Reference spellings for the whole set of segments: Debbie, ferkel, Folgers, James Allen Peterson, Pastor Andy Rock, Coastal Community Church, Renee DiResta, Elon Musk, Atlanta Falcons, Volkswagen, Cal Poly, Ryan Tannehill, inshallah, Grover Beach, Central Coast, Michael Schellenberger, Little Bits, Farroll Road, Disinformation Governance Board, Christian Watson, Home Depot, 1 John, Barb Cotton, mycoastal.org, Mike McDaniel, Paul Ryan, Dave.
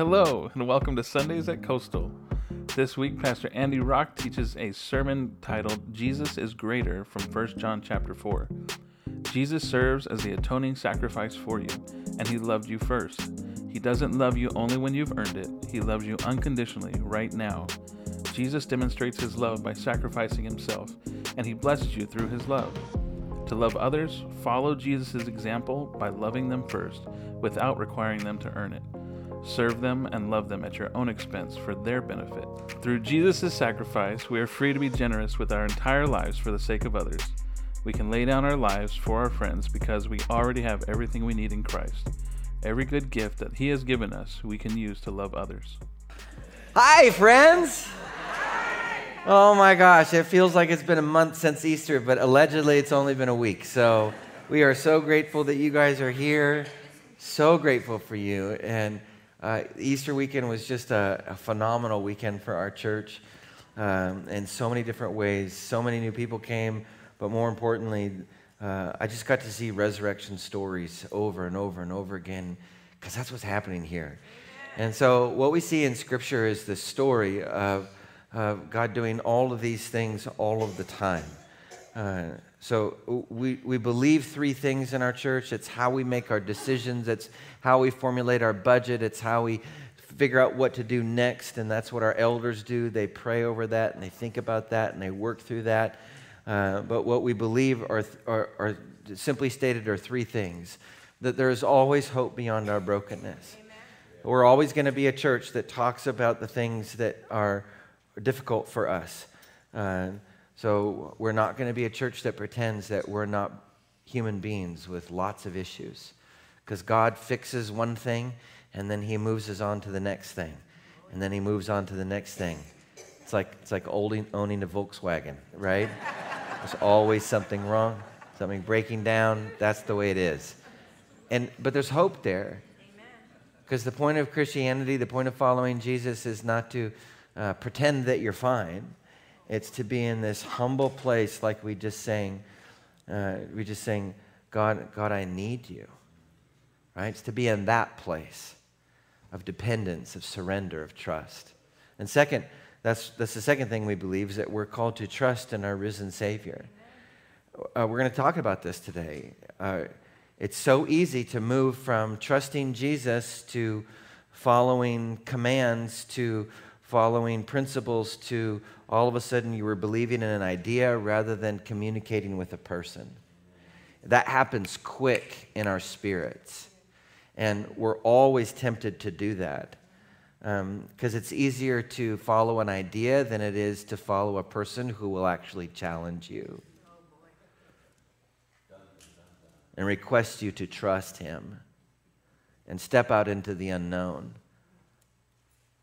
Hello, and welcome to Sundays at Coastal. This week, Pastor Andy Rock teaches a sermon titled, Jesus is Greater, from 1 John chapter 4. Jesus serves as the atoning sacrifice for you, and he loved you first. He doesn't love you only when you've earned it. He loves you unconditionally right now. Jesus demonstrates his love by sacrificing himself, and he blesses you through his love. To love others, follow Jesus' example by loving them first, without requiring them to earn it. Serve them and love them at your own expense for their benefit. Through Jesus' sacrifice, we are free to be generous with our entire lives for the sake of others. We can lay down our lives for our friends because we already have everything we need in Christ. Every good gift that he has given us, we can use to love others. Hi, friends! Oh my gosh, it feels like it's been a month since Easter, but allegedly it's only been a week. So we are so grateful that you guys are here. So grateful for you. And Easter weekend was just a phenomenal weekend for our church in so many different ways. So many new people came, but more importantly, I just got to see resurrection stories over and over and over again, because that's what's happening here. And so what we see in Scripture is the story of God doing all of these things all of the time. So we believe three things in our church. It's how we make our decisions. It's how we formulate our budget. It's how we figure out what to do next, and that's what our elders do. They pray over that, and they think about that, and they work through that. But what we believe are simply stated are three things: that there is always hope beyond our brokenness. Amen. We're always going to be a church that talks about the things that are difficult for us. So we're not going to be a church that pretends that we're not human beings with lots of issues, because God fixes one thing, and then he moves us on to the next thing, and then he moves on to the next thing. It's like owning a Volkswagen, right? There's always something wrong, something breaking down. That's the way it is. But there's hope there, because the point of Christianity, the point of following Jesus, is not to pretend that you're fine. It's to be in this humble place, like we just sang. God, I need you, right? It's to be in that place of dependence, of surrender, of trust. And second, that's the second thing we believe, is that we're called to trust in our risen Savior. We're going to talk about this today. It's so easy to move from trusting Jesus to following commands to following principles to all of a sudden you were believing in an idea rather than communicating with a person. That happens quick in our spirits. And we're always tempted to do that, because it's easier to follow an idea than it is to follow a person who will actually challenge you and request you to trust him and step out into the unknown.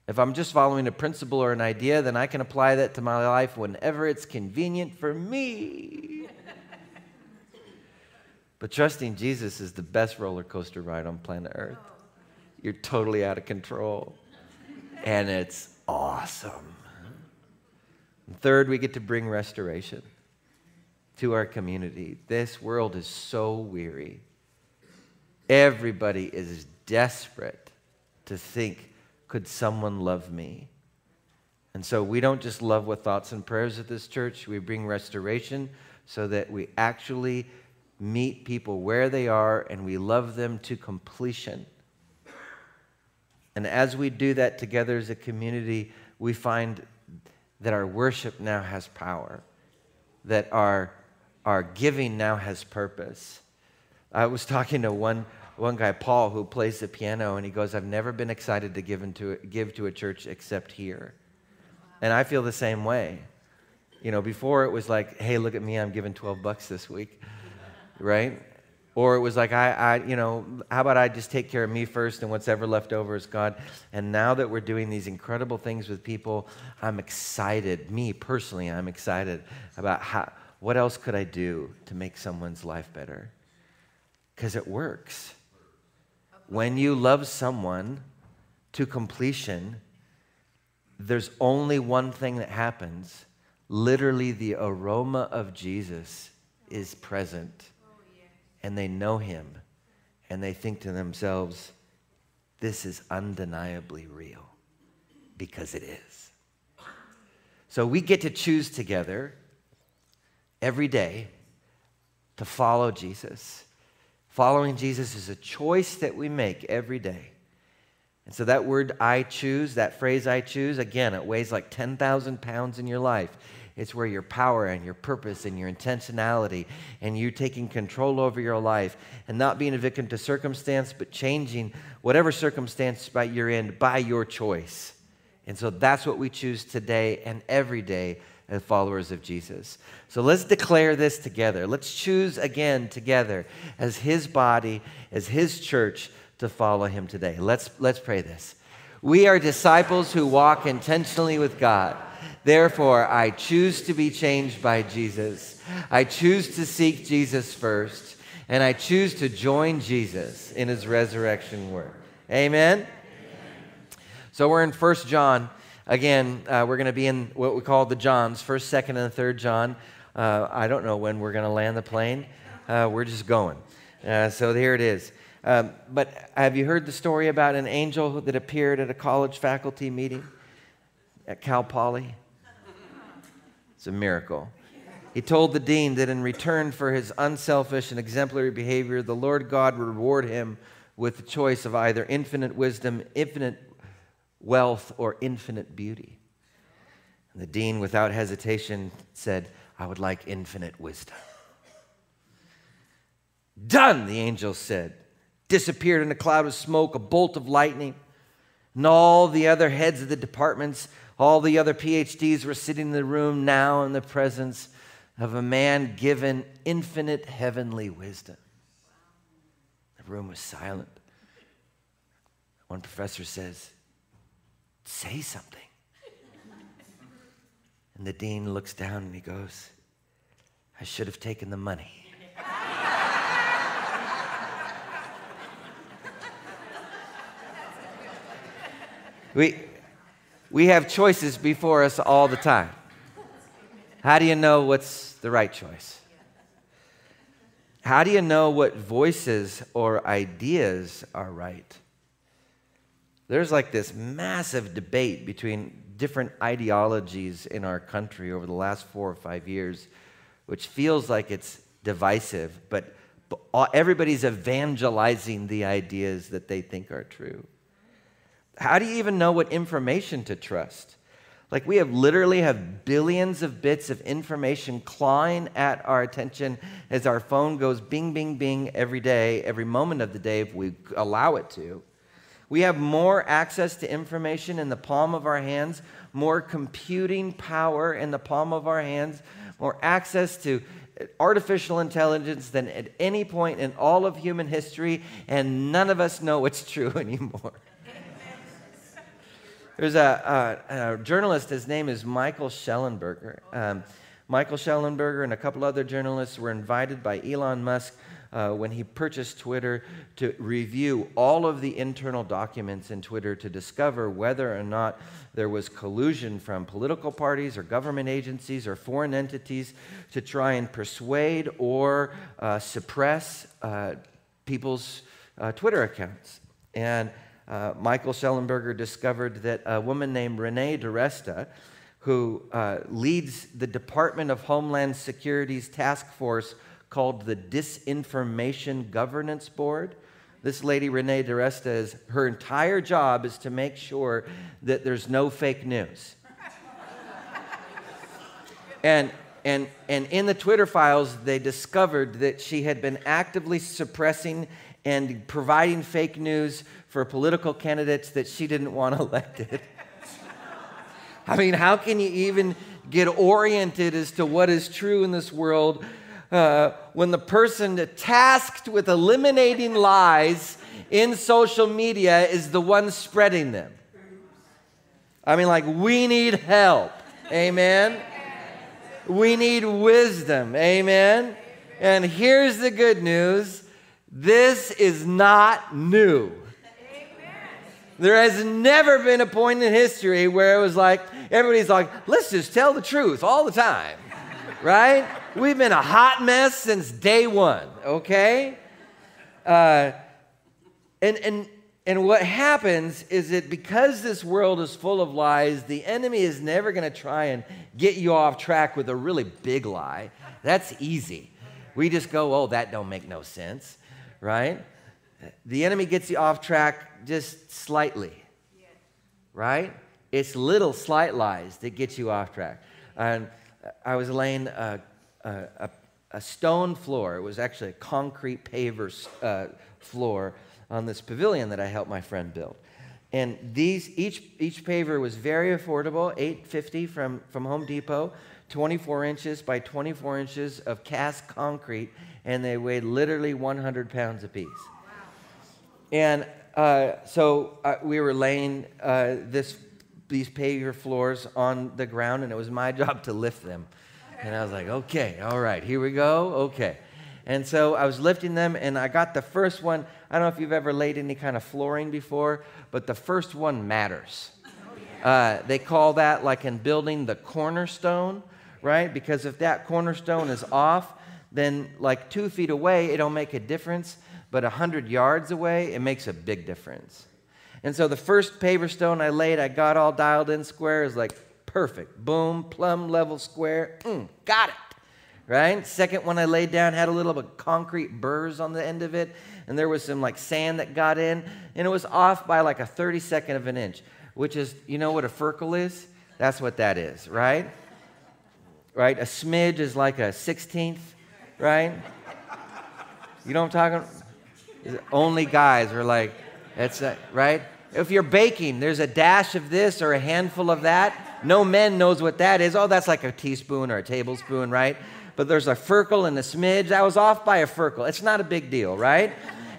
If I'm just following a principle or an idea, then I can apply that to my life whenever it's convenient for me. But trusting Jesus is the best roller coaster ride on planet Earth. You're totally out of control, and it's awesome. And third, we get to bring restoration to our community. This world is so weary. Everybody is desperate to think, could someone love me? And so we don't just love with thoughts and prayers at this church. We bring restoration so that we actually meet people where they are, and we love them to completion. And as we do that together as a community, we find that our worship now has power, that our giving now has purpose. I was talking to one guy, Paul, who plays the piano, and he goes, I've never been excited to give to a church except here. And I feel the same way. You know, before it was like, hey, look at me, I'm giving $12 this week, right? Or it was like, how about I just take care of me first, and what's ever left over is God. And now that we're doing these incredible things with people, I'm excited. Me, personally, I'm excited about what else could I do to make someone's life better? Because it works. When you love someone to completion, there's only one thing that happens. Literally, the aroma of Jesus is present. And they know him. And they think to themselves, This is undeniably real, because it is. So we get to choose together every day to follow Jesus. Following Jesus is a choice that we make every day. And so that word I choose, that phrase I choose, again, it weighs like 10,000 pounds in your life. It's where your power and your purpose and your intentionality and you taking control over your life and not being a victim to circumstance, but changing whatever circumstance you're in by your choice. And so that's what we choose today and every day as followers of Jesus. So let's declare this together. Let's choose again together as his body, as his church, to follow him today. Let's pray this. We are disciples who walk intentionally with God. Therefore, I choose to be changed by Jesus. I choose to seek Jesus first, and I choose to join Jesus in his resurrection work. Amen? Amen. So we're in 1 John. Again, we're going to be in what we call the Johns, 1st, 2nd, and 3rd John. I don't know when we're going to land the plane. We're just going. So here it is. But have you heard the story about an angel that appeared at a college faculty meeting at Cal Poly? It's a miracle. He told the dean that in return for his unselfish and exemplary behavior, the Lord God would reward him with the choice of either infinite wisdom, infinite wealth, or infinite beauty. And the dean, without hesitation, said, "I would like infinite wisdom." "Done," the angel said, disappeared in a cloud of smoke, a bolt of lightning. And all the other heads of the departments, all the other PhDs were sitting in the room now in the presence of a man given infinite heavenly wisdom. The room was silent. One professor says, "Say something." And the dean looks down and he goes, "I should have taken the money." We have choices before us all the time. How do you know what's the right choice? How do you know what voices or ideas are right? There's like this massive debate between different ideologies in our country over the last 4 or 5 years, which feels like it's divisive, but everybody's evangelizing the ideas that they think are true. How do you even know what information to trust? Like, we literally have billions of bits of information clawing at our attention as our phone goes bing, bing, bing every day, every moment of the day if we allow it to. We have more access to information in the palm of our hands, more computing power in the palm of our hands, more access to artificial intelligence than at any point in all of human history, and none of us know what's true anymore. There's a journalist, his name is Michael Schellenberger. Michael Schellenberger and a couple other journalists were invited by Elon Musk when he purchased Twitter to review all of the internal documents in Twitter to discover whether or not there was collusion from political parties or government agencies or foreign entities to try and persuade or suppress people's Twitter accounts. And Michael Schellenberger discovered that a woman named Renee DiResta, who leads the Department of Homeland Security's task force called the Disinformation Governance Board. This lady, Renee DiResta, her entire job is to make sure that there's no fake news. And in the Twitter files, they discovered that she had been actively suppressing and providing fake news for political candidates that she didn't want elected. I mean, how can you even get oriented as to what is true in this world when the person tasked with eliminating lies in social media is the one spreading them? I mean, like, we need help. Amen? We need wisdom. Amen? And here's the good news. This is not new. Amen. There has never been a point in history where it was like, everybody's like, let's just tell the truth all the time, right? We've been a hot mess since day one, okay? And And what happens is that because this world is full of lies, the enemy is never going to try and get you off track with a really big lie. That's easy. We just go, oh, that don't make no sense, right? The enemy gets you off track just slightly, right? It's little slight lies that get you off track. And I was laying a stone floor. It was actually a concrete paver floor on this pavilion that I helped my friend build. And these, each paver was very affordable, $8.50 from Home Depot, 24 inches by 24 inches of cast concrete, and they weighed literally 100 pounds apiece. Wow. And so we were laying these paver floors on the ground, and it was my job to lift them. And I was like, okay, all right, here we go, okay. And so I was lifting them, and I got the first one. I don't know if you've ever laid any kind of flooring before, but the first one matters. They call that, like in building, the cornerstone, right? Because if that cornerstone is off, then like 2 feet away, it don't make a difference, but 100 yards away, it makes a big difference. And so the first paver stone I laid, I got all dialed in square. It was like perfect, boom, plumb level square, got it. Right? Second one I laid down had a little bit of concrete burrs on the end of it, and there was some like sand that got in, and it was off by like a 32nd of an inch, which is, you know what a ferkel is? That's what that is, right? Right? A smidge is like a 16th, right? You know what I'm talking? Only guys are like, that's a, right? If you're baking, there's a dash of this or a handful of that. No man knows what that is. Oh, that's like a teaspoon or a tablespoon, right? But there's a ferkel and a smidge. I was off by a ferkel. It's not a big deal, right?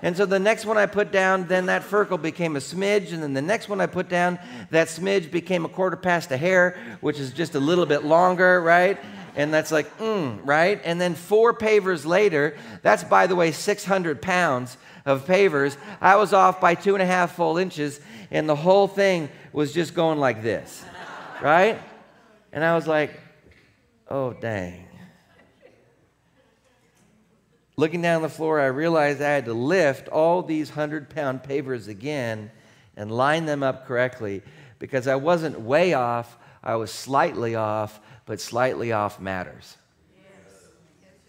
And so the next one I put down, then that ferkel became a smidge, and then the next one I put down, that smidge became a quarter past a hair, which is just a little bit longer, right? And that's like, right? And then 4 pavers later, that's, by the way, 600 pounds of pavers. I was off by 2.5 full inches, and the whole thing was just going like this, right? And I was like, oh, dang. Looking down the floor, I realized I had to lift all these 100-pound pavers again and line them up correctly, because I wasn't way off, I was slightly off, but slightly off matters. Yes.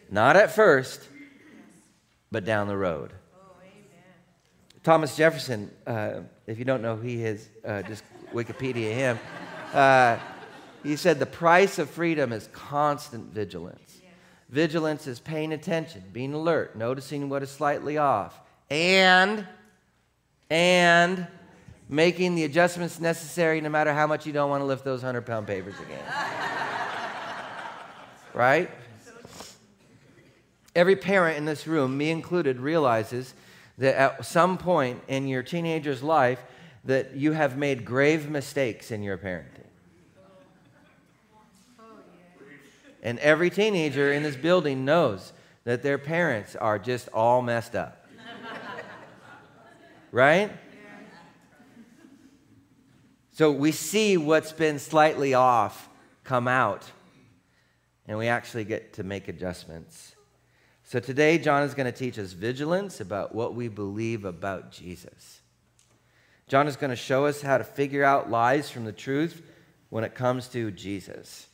Not at first, but down the road. Oh, amen. Thomas Jefferson, if you don't know who he is, just Wikipedia him, he said, "The price of freedom is constant vigilance." Vigilance is paying attention, being alert, noticing what is slightly off, and making the adjustments necessary no matter how much you don't want to lift those 100-pound pavers again. Right? Every parent in this room, me included, realizes that at some point in your teenager's life that you have made grave mistakes in your parenting. And every teenager in this building knows that their parents are just all messed up. Right? So we see what's been slightly off come out, and we actually get to make adjustments. So today, John is going to teach us vigilance about what we believe about Jesus. John is going to show us how to figure out lies from the truth when it comes to Jesus.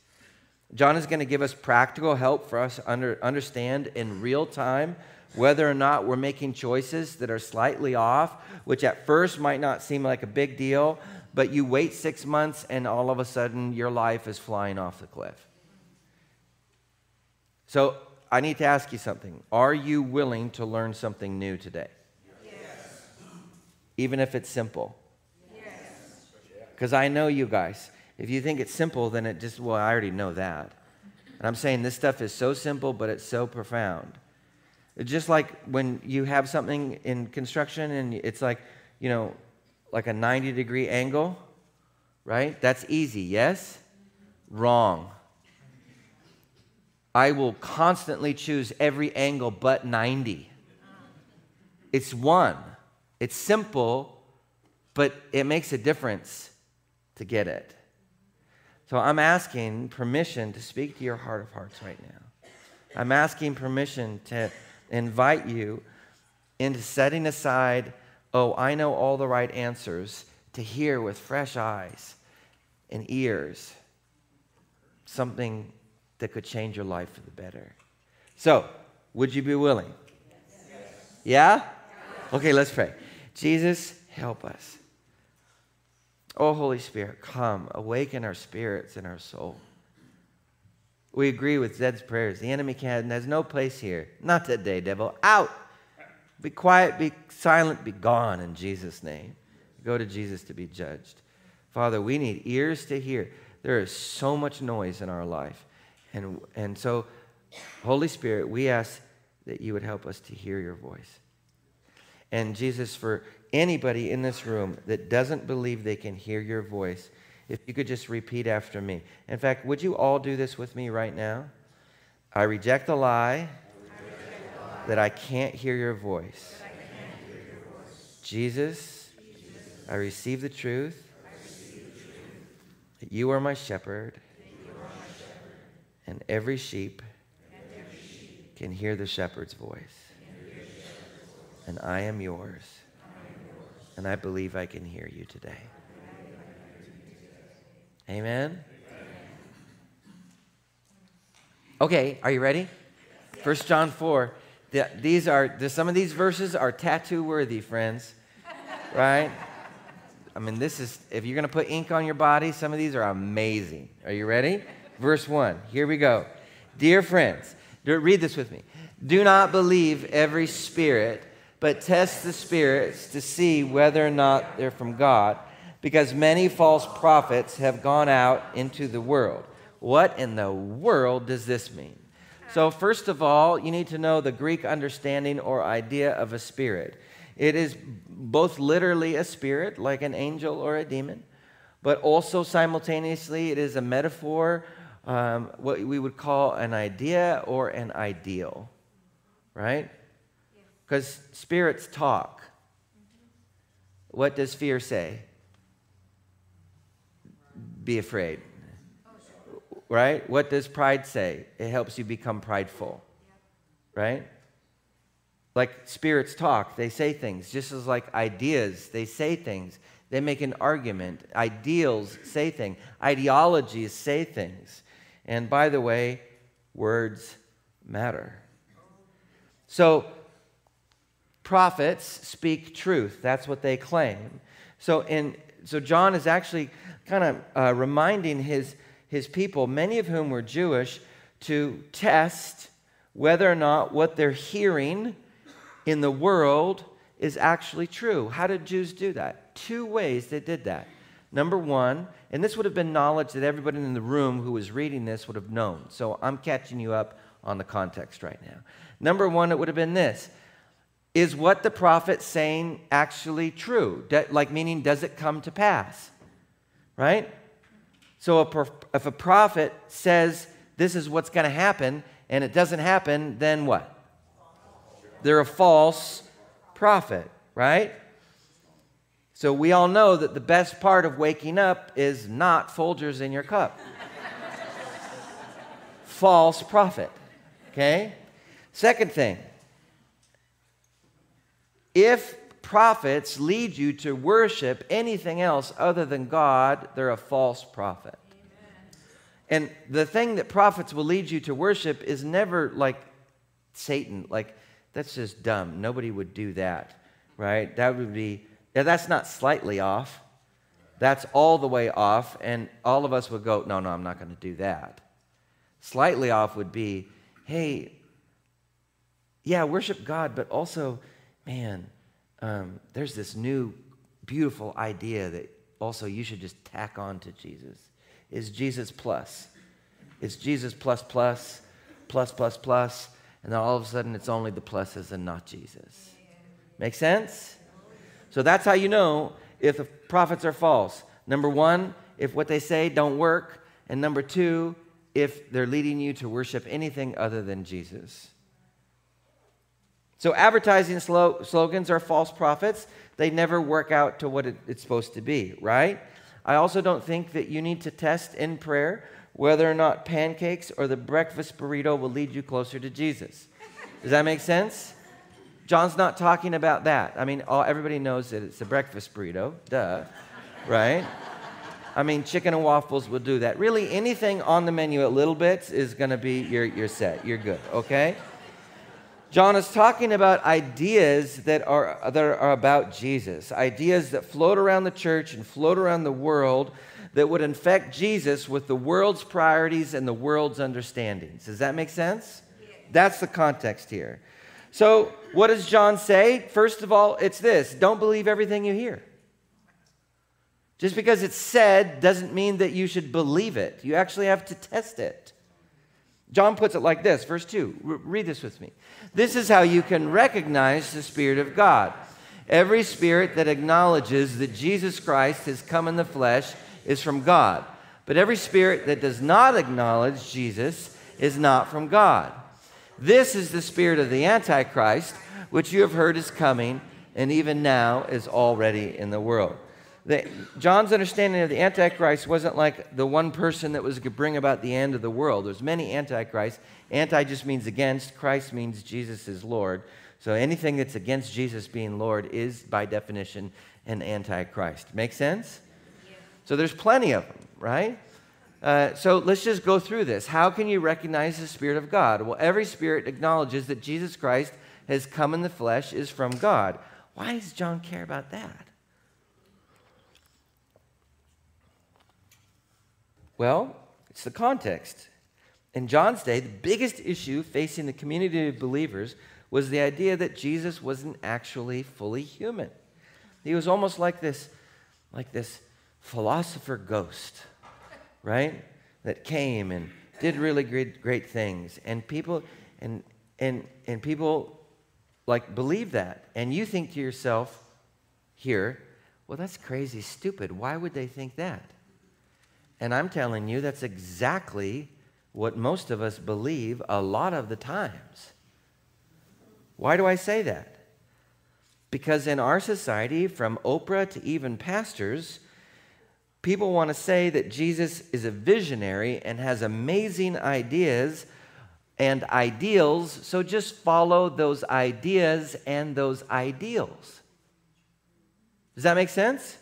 John is going to give us practical help for us to understand in real time whether or not we're making choices that are slightly off, which at first might not seem like a big deal, but you wait 6 months and all of a sudden your life is flying off the cliff. So I need to ask you something. Are you willing to learn something new today? Yes. Even if it's simple? Yes. Because I know you guys. If you think it's simple, then it just, well, I already know that. And I'm saying this stuff is so simple, but it's so profound. It's just like when you have something in construction and it's like, you know, like a 90-degree angle, right? That's easy, yes? Wrong. I will constantly choose every angle but 90. It's one. It's simple, but it makes a difference to get it. So I'm asking permission to speak to your heart of hearts right now. I'm asking permission to invite you into setting aside oh, I know all the right answers, to hear with fresh eyes and ears something that could change your life for the better. So, would you be willing? Yes. Yeah? Okay, let's pray. Jesus, help us. Oh, Holy Spirit, come, awaken our spirits and our soul. We agree with Zed's prayers. The enemy can, there's no place here. Not today, devil. Out. Be quiet, be silent, be gone in Jesus' name. Go to Jesus to be judged. Father, we need ears to hear. There is so much noise in our life. And so, Holy Spirit, we ask that you would help us to hear your voice. And Jesus, for anybody in this room that doesn't believe they can hear your voice, if you could just repeat after me. In fact, would you all do this with me right now? I reject the lie that I can't hear your voice. Jesus, I receive the truth that you are my shepherd, and every sheep can hear the shepherd's voice. And I am yours. And I believe I can hear you today. Amen? Amen. Okay, are you ready? Yes. 1 John 4. Some of these verses are tattoo-worthy, friends. Right? I mean, this is, if you're going to put ink on your body, some of these are amazing. Are you ready? Verse 1. Here we go. Dear friends, read this with me. Do not believe every spirit, but test the spirits to see whether or not they're from God, because many false prophets have gone out into the world. What in the world does this mean? So first of all, you need to know the Greek understanding or idea of a spirit. It is both literally a spirit, like an angel or a demon, but also simultaneously it is a metaphor, what we would call an idea or an ideal, right? Because spirits talk. What does fear say? Be afraid, right? What does pride say? It helps you become prideful, right? Like spirits talk, they say things, just as like ideas, they say things. They make an argument. Ideals say things. Ideologies say things. And by the way, words matter. So prophets speak truth. That's what they claim. So John is actually kind of reminding his people, many of whom were Jewish, to test whether or not what they're hearing in the world is actually true. How did Jews do that? Two ways they did that. Number one, and this would have been knowledge that everybody in the room who was reading this would have known. So I'm catching you up on the context right now. Number one, it would have been this. Is what the prophet's saying actually true? Like, meaning, does it come to pass? Right? So if a prophet says this is what's going to happen and it doesn't happen, then what? They're a false prophet, right? So we all know that the best part of waking up is not Folgers in your cup. False prophet, okay? Second thing. If prophets lead you to worship anything else other than God, they're a false prophet. Amen. And the thing that prophets will lead you to worship is never like Satan. Like, that's just dumb. Nobody would do that, right? That would be, that's not slightly off. That's all the way off. And all of us would go, no, I'm not going to do that. Slightly off would be, hey, yeah, worship God, but also, man, there's this new beautiful idea that also you should just tack on to Jesus. It's Jesus plus. It's Jesus plus, plus, plus, plus, plus, and then all of a sudden it's only the pluses and not Jesus. Make sense? So that's how you know if the prophets are false. Number one, if what they say don't work, and number two, if they're leading you to worship anything other than Jesus. So advertising slogans are false prophets. They never work out to what it's supposed to be, right? I also don't think that you need to test in prayer whether or not pancakes or the breakfast burrito will lead you closer to Jesus. Does that make sense? John's not talking about that. I mean, everybody knows that it's a breakfast burrito, duh, right? I mean, chicken and waffles will do that. Really, anything on the menu at Little Bits is going to be your set. You're good, okay? John is talking about ideas that are about Jesus, ideas that float around the church and float around the world that would infect Jesus with the world's priorities and the world's understandings. Does that make sense? Yeah. That's the context here. So what does John say? First of all, it's this: don't believe everything you hear. Just because it's said doesn't mean that you should believe it. You actually have to test it. John puts it like this, verse 2. Read this with me. This is how you can recognize the Spirit of God. Every spirit that acknowledges that Jesus Christ has come in the flesh is from God. But every spirit that does not acknowledge Jesus is not from God. This is the spirit of the Antichrist, which you have heard is coming, and even now is already in the world. John's understanding of the Antichrist wasn't like the one person that was going to bring about the end of the world. There's many Antichrists. Anti just means against. Christ means Jesus is Lord. So anything that's against Jesus being Lord is, by definition, an Antichrist. Make sense? Yeah. So there's plenty of them, right? So let's just go through this. How can you recognize the Spirit of God? Well, every spirit acknowledges that Jesus Christ has come in the flesh is from God. Why does John care about that? Well, it's the context. In John's day, the biggest issue facing the community of believers was the idea that Jesus wasn't actually fully human. He was almost like this philosopher ghost, right? That came and did really great things. And people like believe that. And you think to yourself here, well, that's crazy stupid. Why would they think that? And I'm telling you, that's exactly what most of us believe a lot of the times. Why do I say that? Because in our society, from Oprah to even pastors, people want to say that Jesus is a visionary and has amazing ideas and ideals, so just follow those ideas and those ideals. Does that make sense?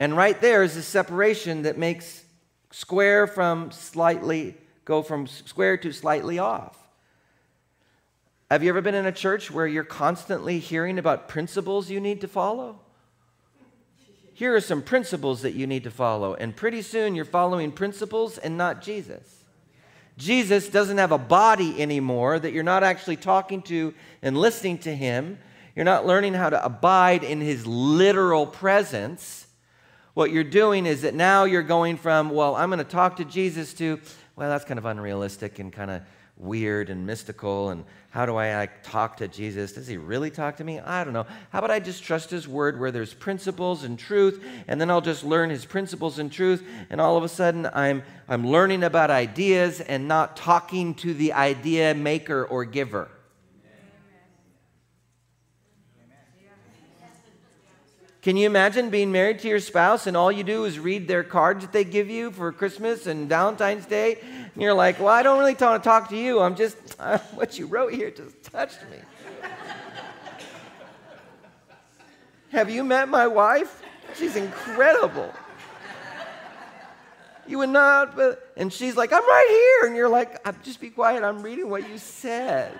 And right there is a separation that makes square from slightly, go from square to slightly off. Have you ever been in a church where you're constantly hearing about principles you need to follow? Here are some principles that you need to follow, and pretty soon you're following principles and not Jesus. Jesus doesn't have a body anymore, that you're not actually talking to and listening to him. You're not learning how to abide in his literal presence. What you're doing is that now you're going from, well, I'm going to talk to Jesus to, well, that's kind of unrealistic and kind of weird and mystical, and how do I talk to Jesus? Does he really talk to me? I don't know. How about I just trust his word where there's principles and truth, and then I'll just learn his principles and truth, and all of a sudden I'm learning about ideas and not talking to the idea maker or giver. Can you imagine being married to your spouse and all you do is read their cards that they give you for Christmas and Valentine's Day? And you're like, well, I don't really want to talk to you. I'm just, what you wrote here just touched me. Have you met my wife? She's incredible. You would not, but, and she's like, I'm right here. And you're like, just be quiet. I'm reading what you said.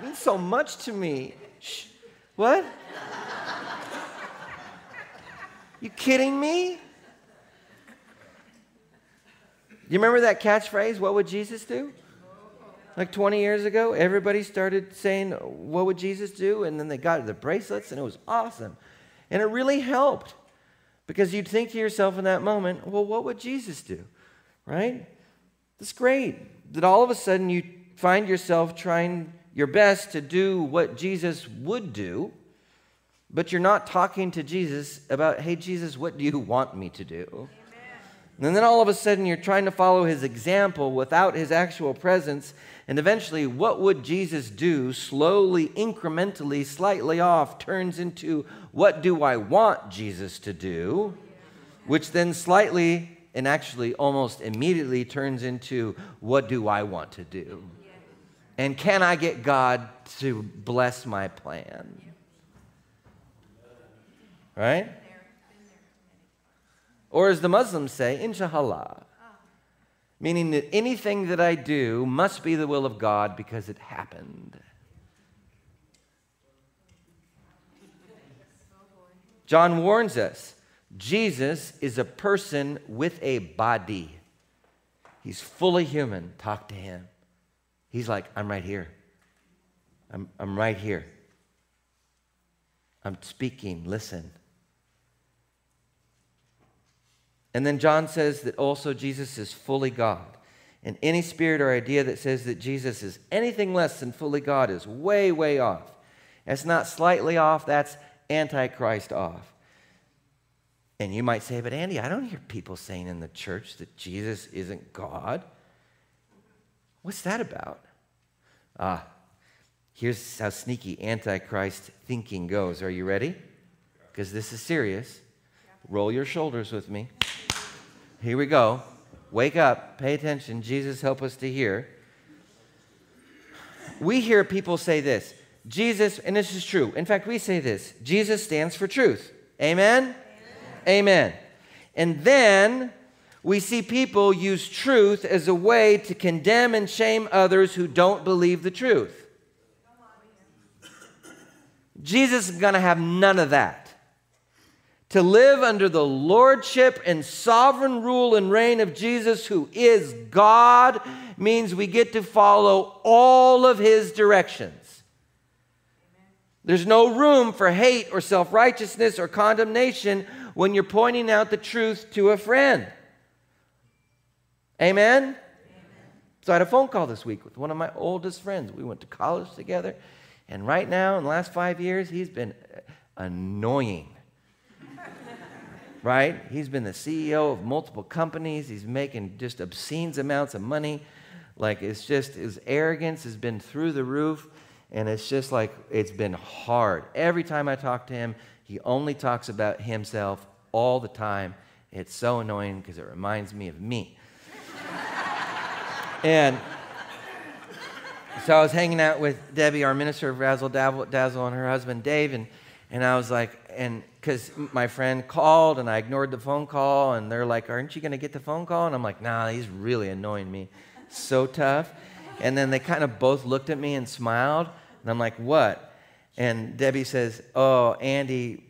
It means so much to me. Shh. What? You kidding me? You remember that catchphrase, what would Jesus do? Like 20 years ago, everybody started saying, what would Jesus do? And then they got the bracelets, and it was awesome. And it really helped, because you'd think to yourself in that moment, well, what would Jesus do, right? That's great. That all of a sudden you find yourself trying your best to do what Jesus would do, but you're not talking to Jesus about, hey, Jesus, what do you want me to do? Amen. And then all of a sudden, you're trying to follow his example without his actual presence. And eventually, what would Jesus do, slowly, incrementally, slightly off, turns into, what do I want Jesus to do? Which then slightly and actually almost immediately turns into, what do I want to do? And can I get God to bless my plan? Right? Or as the Muslims say, inshallah. Meaning that anything that I do must be the will of God because it happened. John warns us, Jesus is a person with a body. He's fully human. Talk to him. He's like, I'm right here. I'm right here. I'm speaking. Listen. And then John says that also Jesus is fully God. And any spirit or idea that says that Jesus is anything less than fully God is way, way off. That's not slightly off. That's Antichrist off. And you might say, but Andy, I don't hear people saying in the church that Jesus isn't God. What's that about? Here's how sneaky Antichrist thinking goes. Are you ready? Because this is serious. Roll your shoulders with me. Here we go. Wake up. Pay attention. Jesus, help us to hear. We hear people say this. Jesus, and this is true. In fact, we say this. Jesus stands for truth. Amen? Amen. Amen. And then we see people use truth as a way to condemn and shame others who don't believe the truth. Jesus is going to have none of that. To live under the lordship and sovereign rule and reign of Jesus, who is God, means we get to follow all of his directions. Amen. There's no room for hate or self-righteousness or condemnation when you're pointing out the truth to a friend. Amen? Amen? So I had a phone call this week with one of my oldest friends. We went to college together, and right now, in the last 5 years, he's been annoying. Right? He's been the CEO of multiple companies. He's making just obscene amounts of money. Like, it's just, his arrogance has been through the roof, and it's just like, it's been hard. Every time I talk to him, he only talks about himself all the time. It's so annoying because it reminds me of me. And so I was hanging out with Debbie, our minister of Razzle Dazzle, and her husband, Dave, and I was like, and because my friend called and I ignored the phone call, and they're like, aren't you going to get the phone call? And I'm like, nah, he's really annoying me. So tough. And then they kind of both looked at me and smiled, and I'm like, what? And Debbie says, oh, Andy,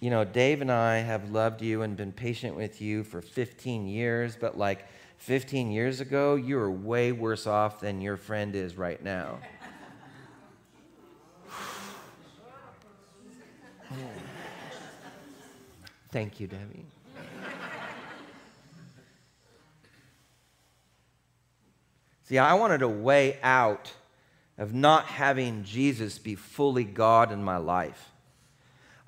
you know, Dave and I have loved you and been patient with you for 15 years, but like 15 years ago, you were way worse off than your friend is right now. Thank you, Debbie. See, I wanted a way out of not having Jesus be fully God in my life.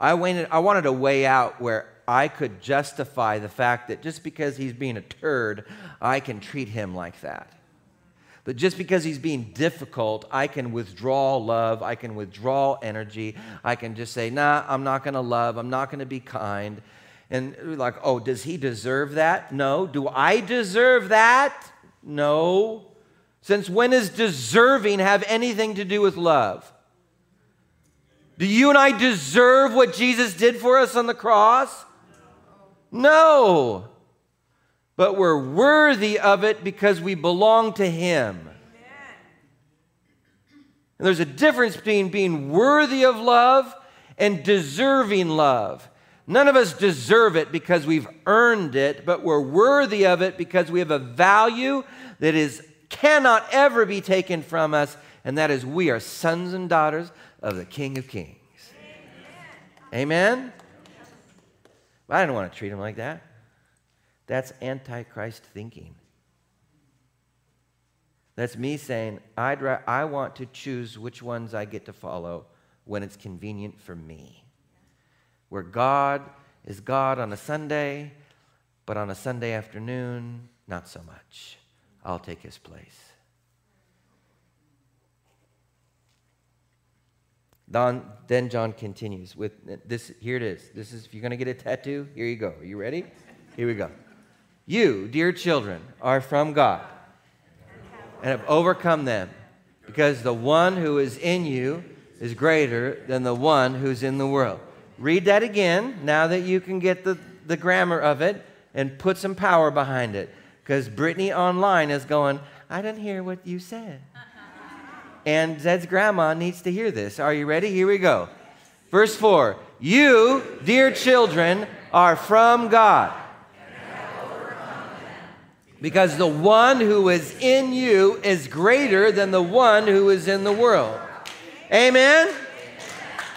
I wanted a way out where I could justify the fact that just because he's being a turd, I can treat him like that. That just because he's being difficult, I can withdraw love, I can withdraw energy, I can just say, nah, I'm not going to love, I'm not going to be kind. And like, oh, does he deserve that? No. Do I deserve that? No. Since when does deserving have anything to do with love? Do you and I deserve what Jesus did for us on the cross? No. But we're worthy of it because we belong to him. Amen. And there's a difference between being worthy of love and deserving love. None of us deserve it because we've earned it, but we're worthy of it because we have a value that cannot ever be taken from us, and that is we are sons and daughters of the King of Kings. Amen? Amen? I didn't want to treat him like that. That's Antichrist thinking. That's me saying, I want to choose which ones I get to follow when it's convenient for me. Where God is God on a Sunday, but on a Sunday afternoon, not so much. I'll take his place. Then John continues with this. Here it is. This is, if you're going to get a tattoo, here you go. Are you ready? Here we go. You, dear children, are from God and have overcome them, because the one who is in you is greater than the one who's in the world. Read that again, now that you can get the grammar of it, and put some power behind it, because Brittany online is going, I didn't hear what you said. And Zed's grandma needs to hear this. Are you ready? Here we go. Verse 4, you, dear children, are from God, because the one who is in you is greater than the one who is in the world. Amen?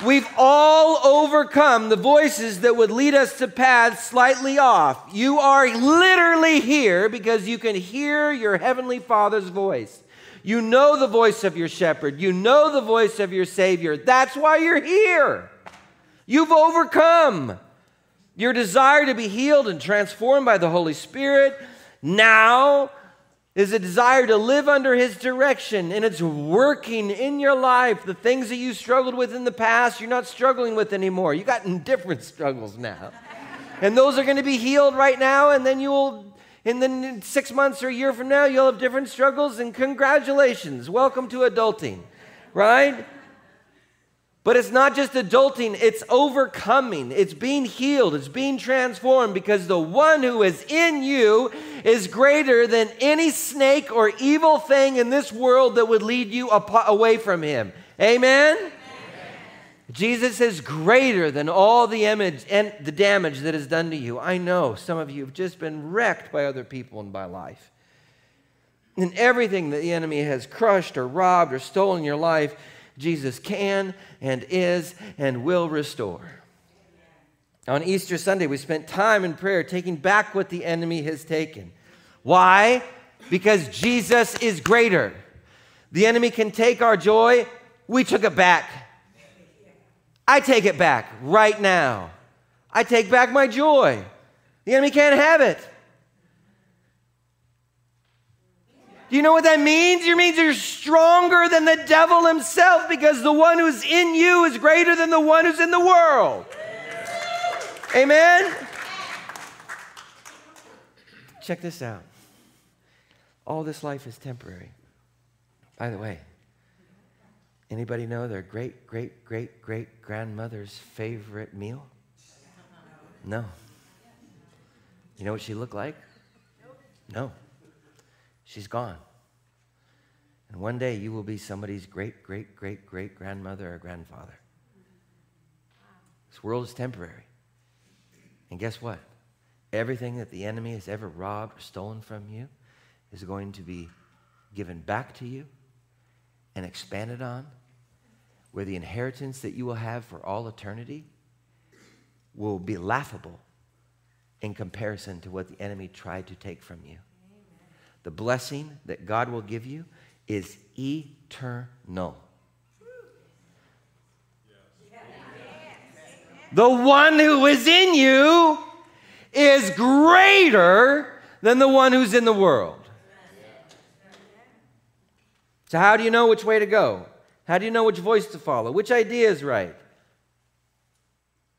We've all overcome the voices that would lead us to paths slightly off. You are literally here because you can hear your Heavenly Father's voice. You know the voice of your shepherd. You know the voice of your Savior. That's why you're here. You've overcome. Your desire to be healed and transformed by the Holy Spirit now is a desire to live under His direction, and it's working in your life. The things that you struggled with in the past, you're not struggling with anymore. You got different struggles now. And those are going to be healed right now, and then in 6 months or a year from now, you'll have different struggles, and congratulations. Welcome to adulting, right? But it's not just adulting, it's overcoming. It's being healed, it's being transformed, because the one who is in you is greater than any snake or evil thing in this world that would lead you away from Him. Amen? Amen. Jesus is greater than all the image and the damage that is done to you. I know some of you have just been wrecked by other people and by life. And everything that the enemy has crushed or robbed or stolen your life, Jesus can and is and will restore. On Easter Sunday, we spent time in prayer taking back what the enemy has taken. Why? Because Jesus is greater. The enemy can take our joy. We took it back. I take it back right now. I take back my joy. The enemy can't have it. Do you know what that means? It means you're stronger than the devil himself, because the one who's in you is greater than the one who's in the world. Amen? Check this out. All this life is temporary. By the way, anybody know their great, great, great, great grandmother's favorite meal? No. You know what she looked like? No. She's gone. And one day you will be somebody's great, great, great, great grandmother or grandfather. This world is temporary. And guess what? Everything that the enemy has ever robbed or stolen from you is going to be given back to you and expanded on, where the inheritance that you will have for all eternity will be laughable in comparison to what the enemy tried to take from you. The blessing that God will give you is eternal. The one who is in you is greater than the one who's in the world. So how do you know which way to go? How do you know which voice to follow? Which idea is right?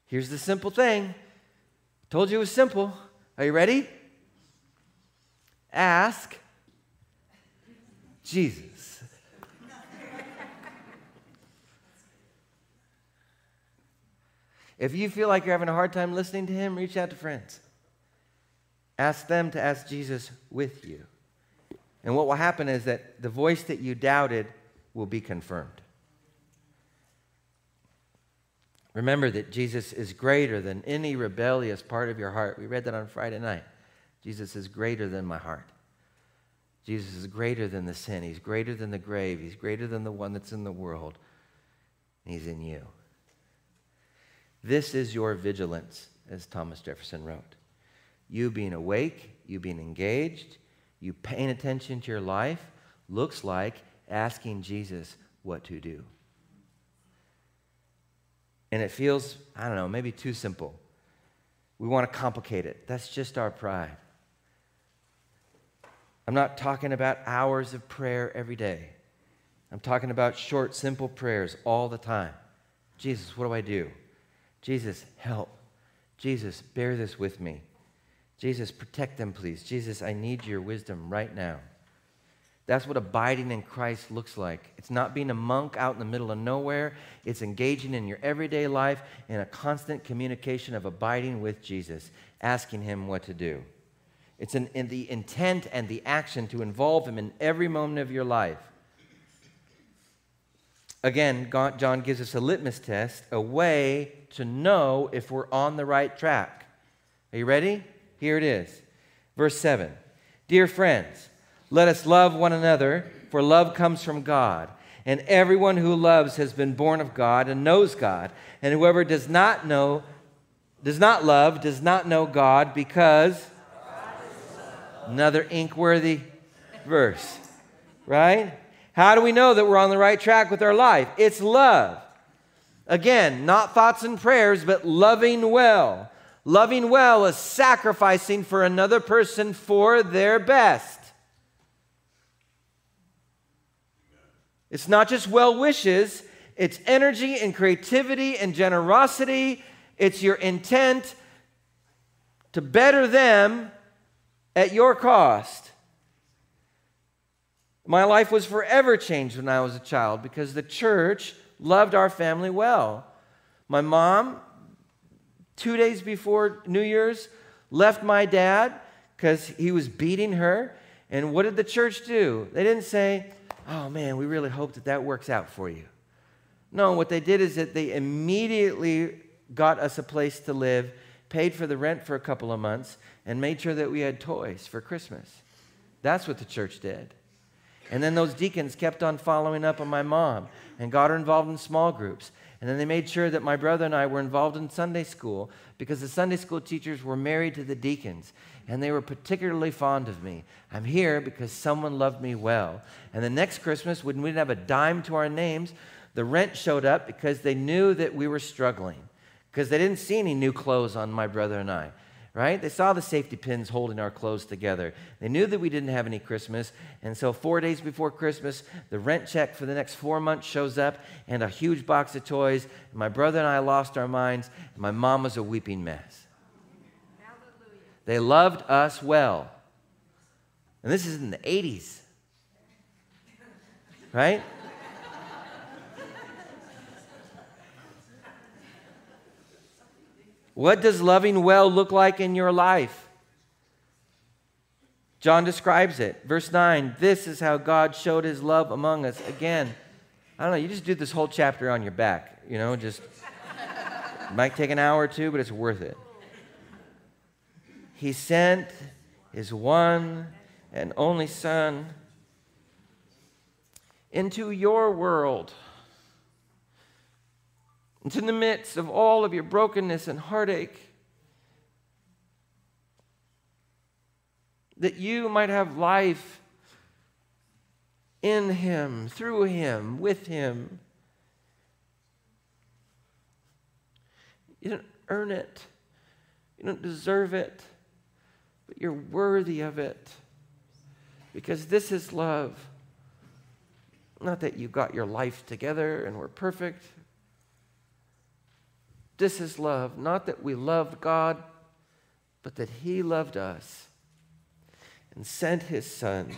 Here's the simple thing. Told you it was simple. Are you ready? Ask Jesus. If you feel like you're having a hard time listening to Him, reach out to friends. Ask them to ask Jesus with you. And what will happen is that the voice that you doubted will be confirmed. Remember that Jesus is greater than any rebellious part of your heart. We read that on Friday night. Jesus is greater than my heart. Jesus is greater than the sin. He's greater than the grave. He's greater than the one that's in the world. He's in you. This is your vigilance, as Thomas Jefferson wrote. You being awake, you being engaged, you paying attention to your life looks like asking Jesus what to do. And it feels, I don't know, maybe too simple. We want to complicate it. That's just our pride. I'm not talking about hours of prayer every day. I'm talking about short, simple prayers all the time. Jesus, what do I do? Jesus, help. Jesus, bear this with me. Jesus, protect them, please. Jesus, I need your wisdom right now. That's what abiding in Christ looks like. It's not being a monk out in the middle of nowhere. It's engaging in your everyday life in a constant communication of abiding with Jesus, asking him what to do. It's in the intent and the action to involve him in every moment of your life. Again, John gives us a litmus test, a way to know if we're on the right track. Are you ready? Here it is. Verse 7. Dear friends, let us love one another, for love comes from God. And everyone who loves has been born of God and knows God. And whoever does not love, does not know God, because another ink-worthy verse, right? How do we know that we're on the right track with our life? It's love. Again, not thoughts and prayers, but loving well. Loving well is sacrificing for another person for their best. It's not just well wishes, it's energy and creativity and generosity. It's your intent to better them at your cost. My life was forever changed when I was a child because the church loved our family well. My mom, 2 days before New Year's, left my dad because he was beating her. And what did the church do? They didn't say, oh man, we really hope that that works out for you. No, what they did is that they immediately got us a place to live, paid for the rent for a couple of months, and made sure that we had toys for Christmas. That's what the church did. And then those deacons kept on following up on my mom and got her involved in small groups. And then they made sure that my brother and I were involved in Sunday school because the Sunday school teachers were married to the deacons. And they were particularly fond of me. I'm here because someone loved me well. And the next Christmas, when we didn't have a dime to our names, the rent showed up because they knew that we were struggling. Because they didn't see any new clothes on my brother and I, right? They saw the safety pins holding our clothes together. They knew that we didn't have any Christmas. And so 4 days before Christmas, the rent check for the next 4 months shows up and a huge box of toys. And my brother and I lost our minds. And my mom was a weeping mess. They loved us well. And this is in the 80s, right? What does loving well look like in your life? John describes it. Verse 9, this is how God showed his love among us. Again, I don't know, you just do this whole chapter on your back, you know, just it might take an hour or two, but it's worth it. He sent his one and only Son into your world, into the midst of all of your brokenness and heartache, that you might have life in him, through him, with him. You didn't earn it. You don't deserve it. But you're worthy of it, because this is love. Not that you got your life together and we're perfect. This is love, not that we loved God, but that he loved us and sent his Son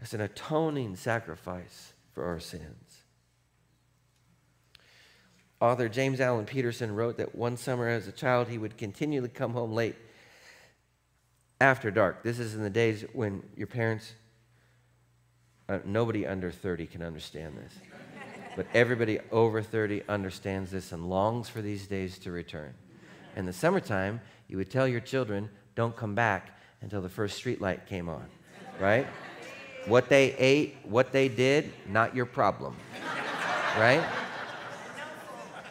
as an atoning sacrifice for our sins. Author James Allen Peterson wrote that one summer as a child, he would continually come home late after dark. This is in the days when your parents, nobody under 30 can understand this. But everybody over 30 understands this and longs for these days to return. In the summertime, you would tell your children, don't come back until the first streetlight came on, right? What they ate, what they did, not your problem, right?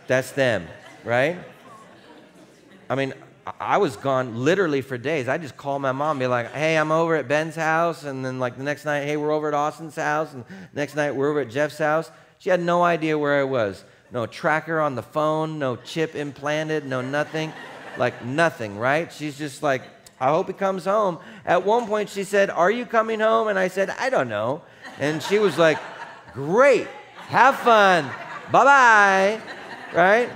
That's them, right? I mean, I was gone literally for days. I just called my mom and be like, hey, I'm over at Ben's house. And then like the next night, hey, we're over at Austin's house. And next night, we're over at Jeff's house. She had no idea where I was. No tracker on the phone, no chip implanted, no nothing. Like nothing, right? She's just like, I hope he comes home. At one point she said, are you coming home? And I said, I don't know. And she was like, great, have fun, bye-bye, right?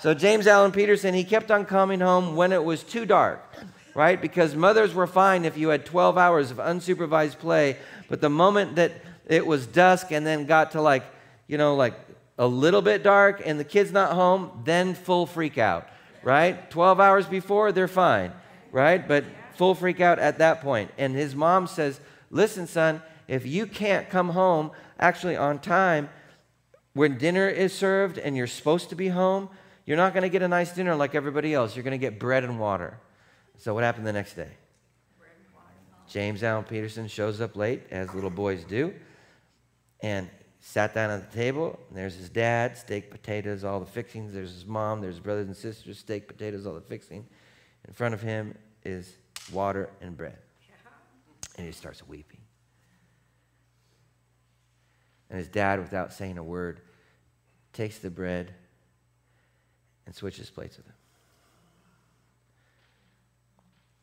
So James Allen Peterson, he kept on coming home when it was too dark. right? Because mothers were fine if you had 12 hours of unsupervised play, but the moment that it was dusk and then got to like, you know, like a little bit dark and the kid's not home, then full freak out, right? 12 hours before, they're fine, right? But full freak out at that point. And his mom says, listen, son, if you can't come home actually on time when dinner is served and you're supposed to be home, you're not going to get a nice dinner like everybody else. You're going to get bread and water. So what happened the next day? James Allen Peterson shows up late, as little boys do, and sat down at the table. And there's his dad, steak, potatoes, all the fixings. There's his mom. There's brothers and sisters, steak, potatoes, all the fixing. In front of him is water and bread. And he starts weeping. And his dad, without saying a word, takes the bread and switches plates with him.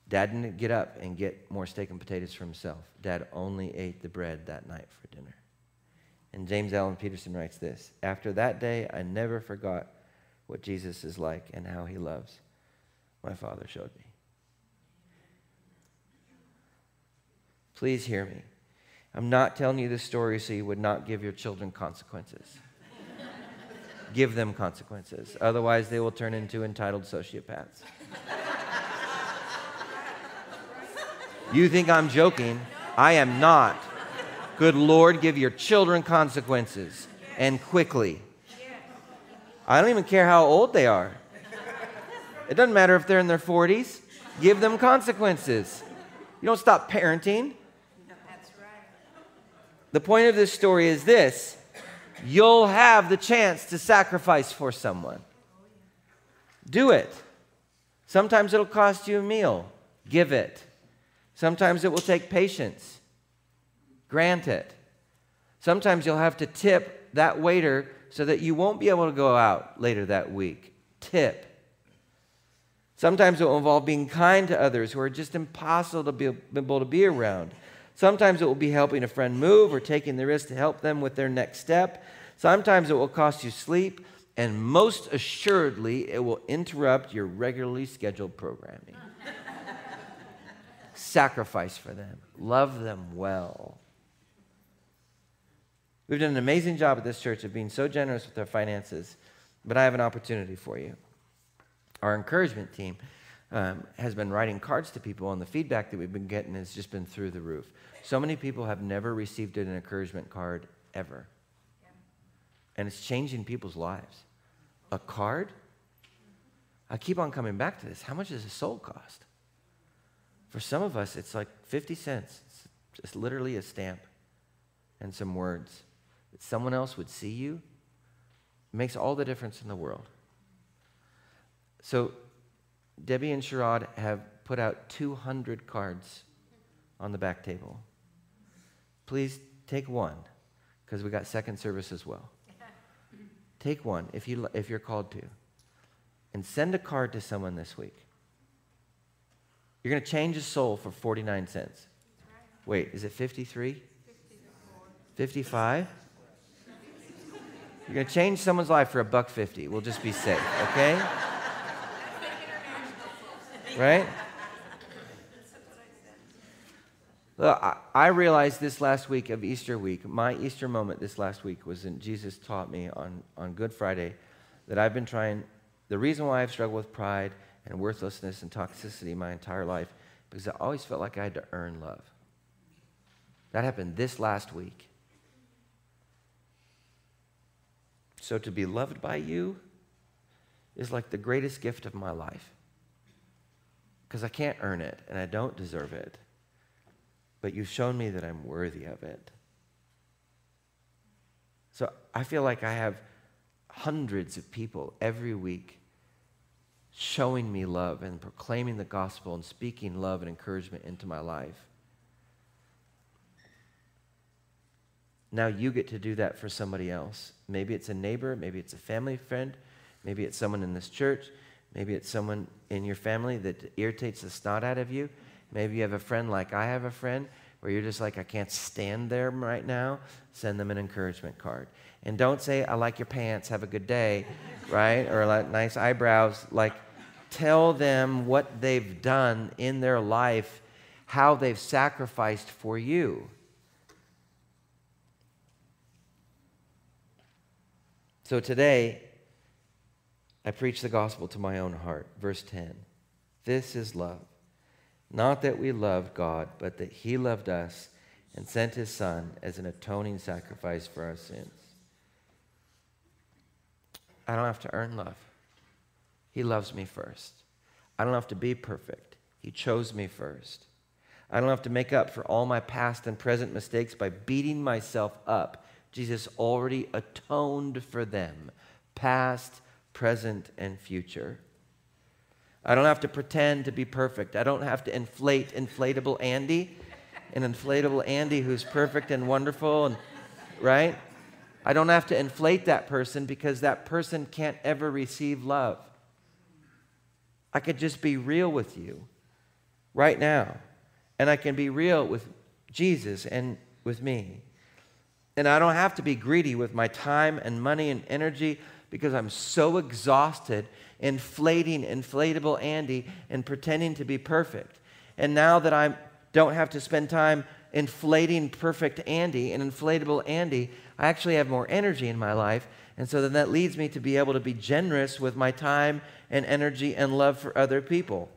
Dad didn't get up and get more steak and potatoes for himself. Dad only ate the bread that night for dinner. And James Allen Peterson writes this: after that day, I never forgot what Jesus is like and how he loves. My father showed me. Please hear me. I'm not telling you this story so you would not give your children consequences. Give them consequences. Otherwise, they will turn into entitled sociopaths. You think I'm joking. I am not. Good Lord, give your children consequences, and quickly. I don't even care how old they are. It doesn't matter if they're in their 40s. Give them consequences. You don't stop parenting. The point of this story is this: you'll have the chance to sacrifice for someone. Do it. Sometimes it'll cost you a meal. Give it. Sometimes it will take patience. Grant it. Sometimes you'll have to tip that waiter so that you won't be able to go out later that week. Tip. Sometimes it will involve being kind to others who are just impossible to be around. Sometimes it will be helping a friend move or taking the risk to help them with their next step. Sometimes it will cost you sleep, and most assuredly, it will interrupt your regularly scheduled programming. Sacrifice for them. Love them well. We've done an amazing job at this church of being so generous with our finances, but I have an opportunity for you. Our encouragement team has been writing cards to people, and the feedback that we've been getting has just been through the roof. So many people have never received an encouragement card ever. Yeah. And it's changing people's lives. A card? I keep on coming back to this. How much does a soul cost? For some of us, it's like 50 cents. It's just literally a stamp and some words that someone else would see you. It makes all the difference in the world. So Debbie and Sherrod have put out 200 cards on the back table. Please take one, because we got second service as well. Take one if you're called to, and send a card to someone this week. You're going to change a soul for 49 cents. Wait, is it 53? 55? You're going to change someone's life for $1.50. We'll just be safe, okay? Right? Look, I realized this last week of Easter week, my Easter moment this last week was when Jesus taught me on Good Friday that I've been trying, the reason why I've struggled with pride and worthlessness and toxicity my entire life, because I always felt like I had to earn love. That happened this last week. So to be loved by you is like the greatest gift of my life. Because I can't earn it, and I don't deserve it. But you've shown me that I'm worthy of it. So I feel like I have hundreds of people every week showing me love and proclaiming the gospel and speaking love and encouragement into my life. Now you get to do that for somebody else. Maybe it's a neighbor, maybe it's a family friend, maybe it's someone in this church, maybe it's someone in your family that irritates the snot out of you. Maybe you have a friend like I have a friend where you're just like, I can't stand them right now. Send them an encouragement card. And don't say, I like your pants, have a good day, right? Or like nice eyebrows. Like, Tell them what they've done in their life, how they've sacrificed for you. So today, I preach the gospel to my own heart. Verse 10, this is love. Not that we loved God, but that he loved us and sent his son as an atoning sacrifice for our sins. I don't have to earn love. He loves me first. I don't have to be perfect. He chose me first. I don't have to make up for all my past and present mistakes by beating myself up. Jesus already atoned for them, past, present, and future. I don't have to pretend to be perfect. I don't have to inflate inflatable Andy, an inflatable Andy who's perfect and wonderful, and right? I don't have to inflate that person because that person can't ever receive love. I could just be real with you right now, and I can be real with Jesus and with me. And I don't have to be greedy with my time and money and energy because I'm so exhausted inflating inflatable Andy and pretending to be perfect. And now that I don't have to spend time inflating perfect Andy and inflatable Andy, I actually have more energy in my life. And so then that leads me to be able to be generous with my time and energy and love for other people.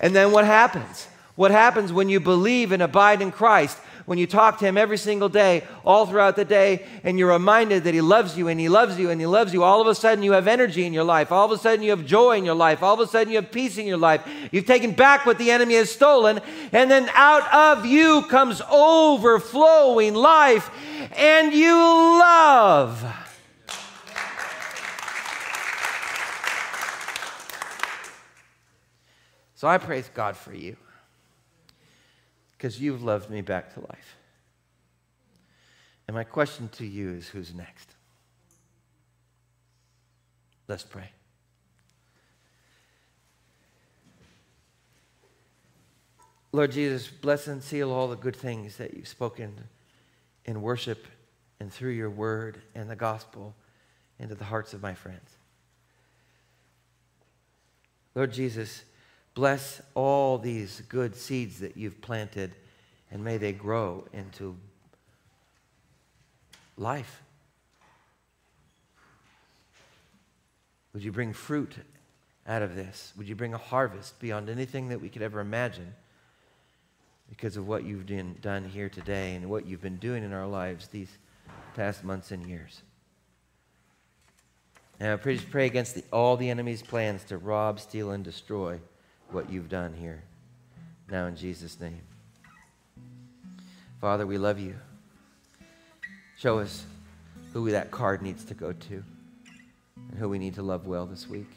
And then what happens? What happens when you believe and abide in Christ? When you talk to him every single day, all throughout the day, and you're reminded that he loves you and he loves you and he loves you, all of a sudden you have energy in your life. All of a sudden you have joy in your life. All of a sudden you have peace in your life. You've taken back what the enemy has stolen, and then out of you comes overflowing life, and you love. So I praise God for you, because you've loved me back to life. And my question to you is, who's next? Let's pray. Lord Jesus, bless and seal all the good things that you've spoken in worship and through your word and the gospel into the hearts of my friends. Lord Jesus, bless all these good seeds that you've planted, and may they grow into life. Would you bring fruit out of this? Would you bring a harvest beyond anything that we could ever imagine because of what you've done here today and what you've been doing in our lives these past months and years? And I pray against all the enemy's plans to rob, steal, and destroy what you've done here now, in Jesus' name. Father, we love you. Show us who that card needs to go to and who we need to love well this week.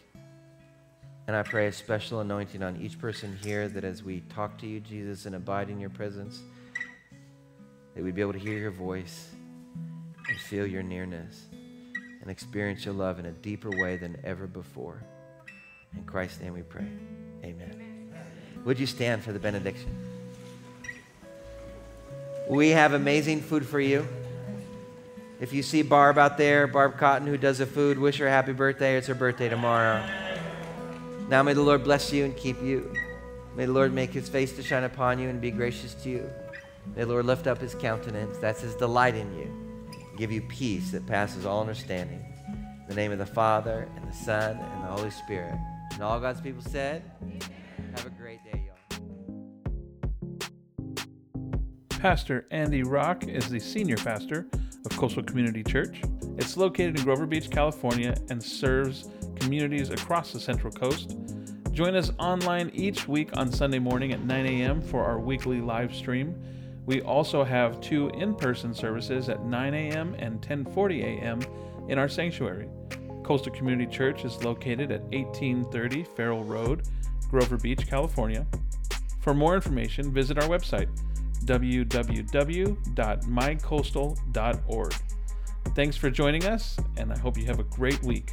And I pray a special anointing on each person here, that as we talk to you, Jesus, and abide in your presence, that we'd be able to hear your voice and feel your nearness and experience your love in a deeper way than ever before. In Christ's name we pray. Amen. Amen. Would you stand for the benediction? We have amazing food for you. If you see Barb out there, Barb Cotton, who does the food, wish her happy birthday. It's her birthday tomorrow. Now may the Lord bless you and keep you. May the Lord make his face to shine upon you and be gracious to you. May the Lord lift up his countenance. That's his delight in you. Give you peace that passes all understanding. In the name of the Father, and the Son, and the Holy Spirit. And all God's people said, amen. Have a great day, y'all. Pastor Andy Rock is the senior pastor of Coastal Community Church. It's located in Grover Beach, California, and serves communities across the Central Coast. Join us online each week on Sunday morning at 9 a.m. for our weekly live stream. We also have 2 in-person services at 9 a.m. and 10:40 a.m. in our sanctuary. Coastal Community Church is located at 1830 Farroll Road, Grover Beach, California. For more information, visit our website, www.mycoastal.org. Thanks for joining us, and I hope you have a great week.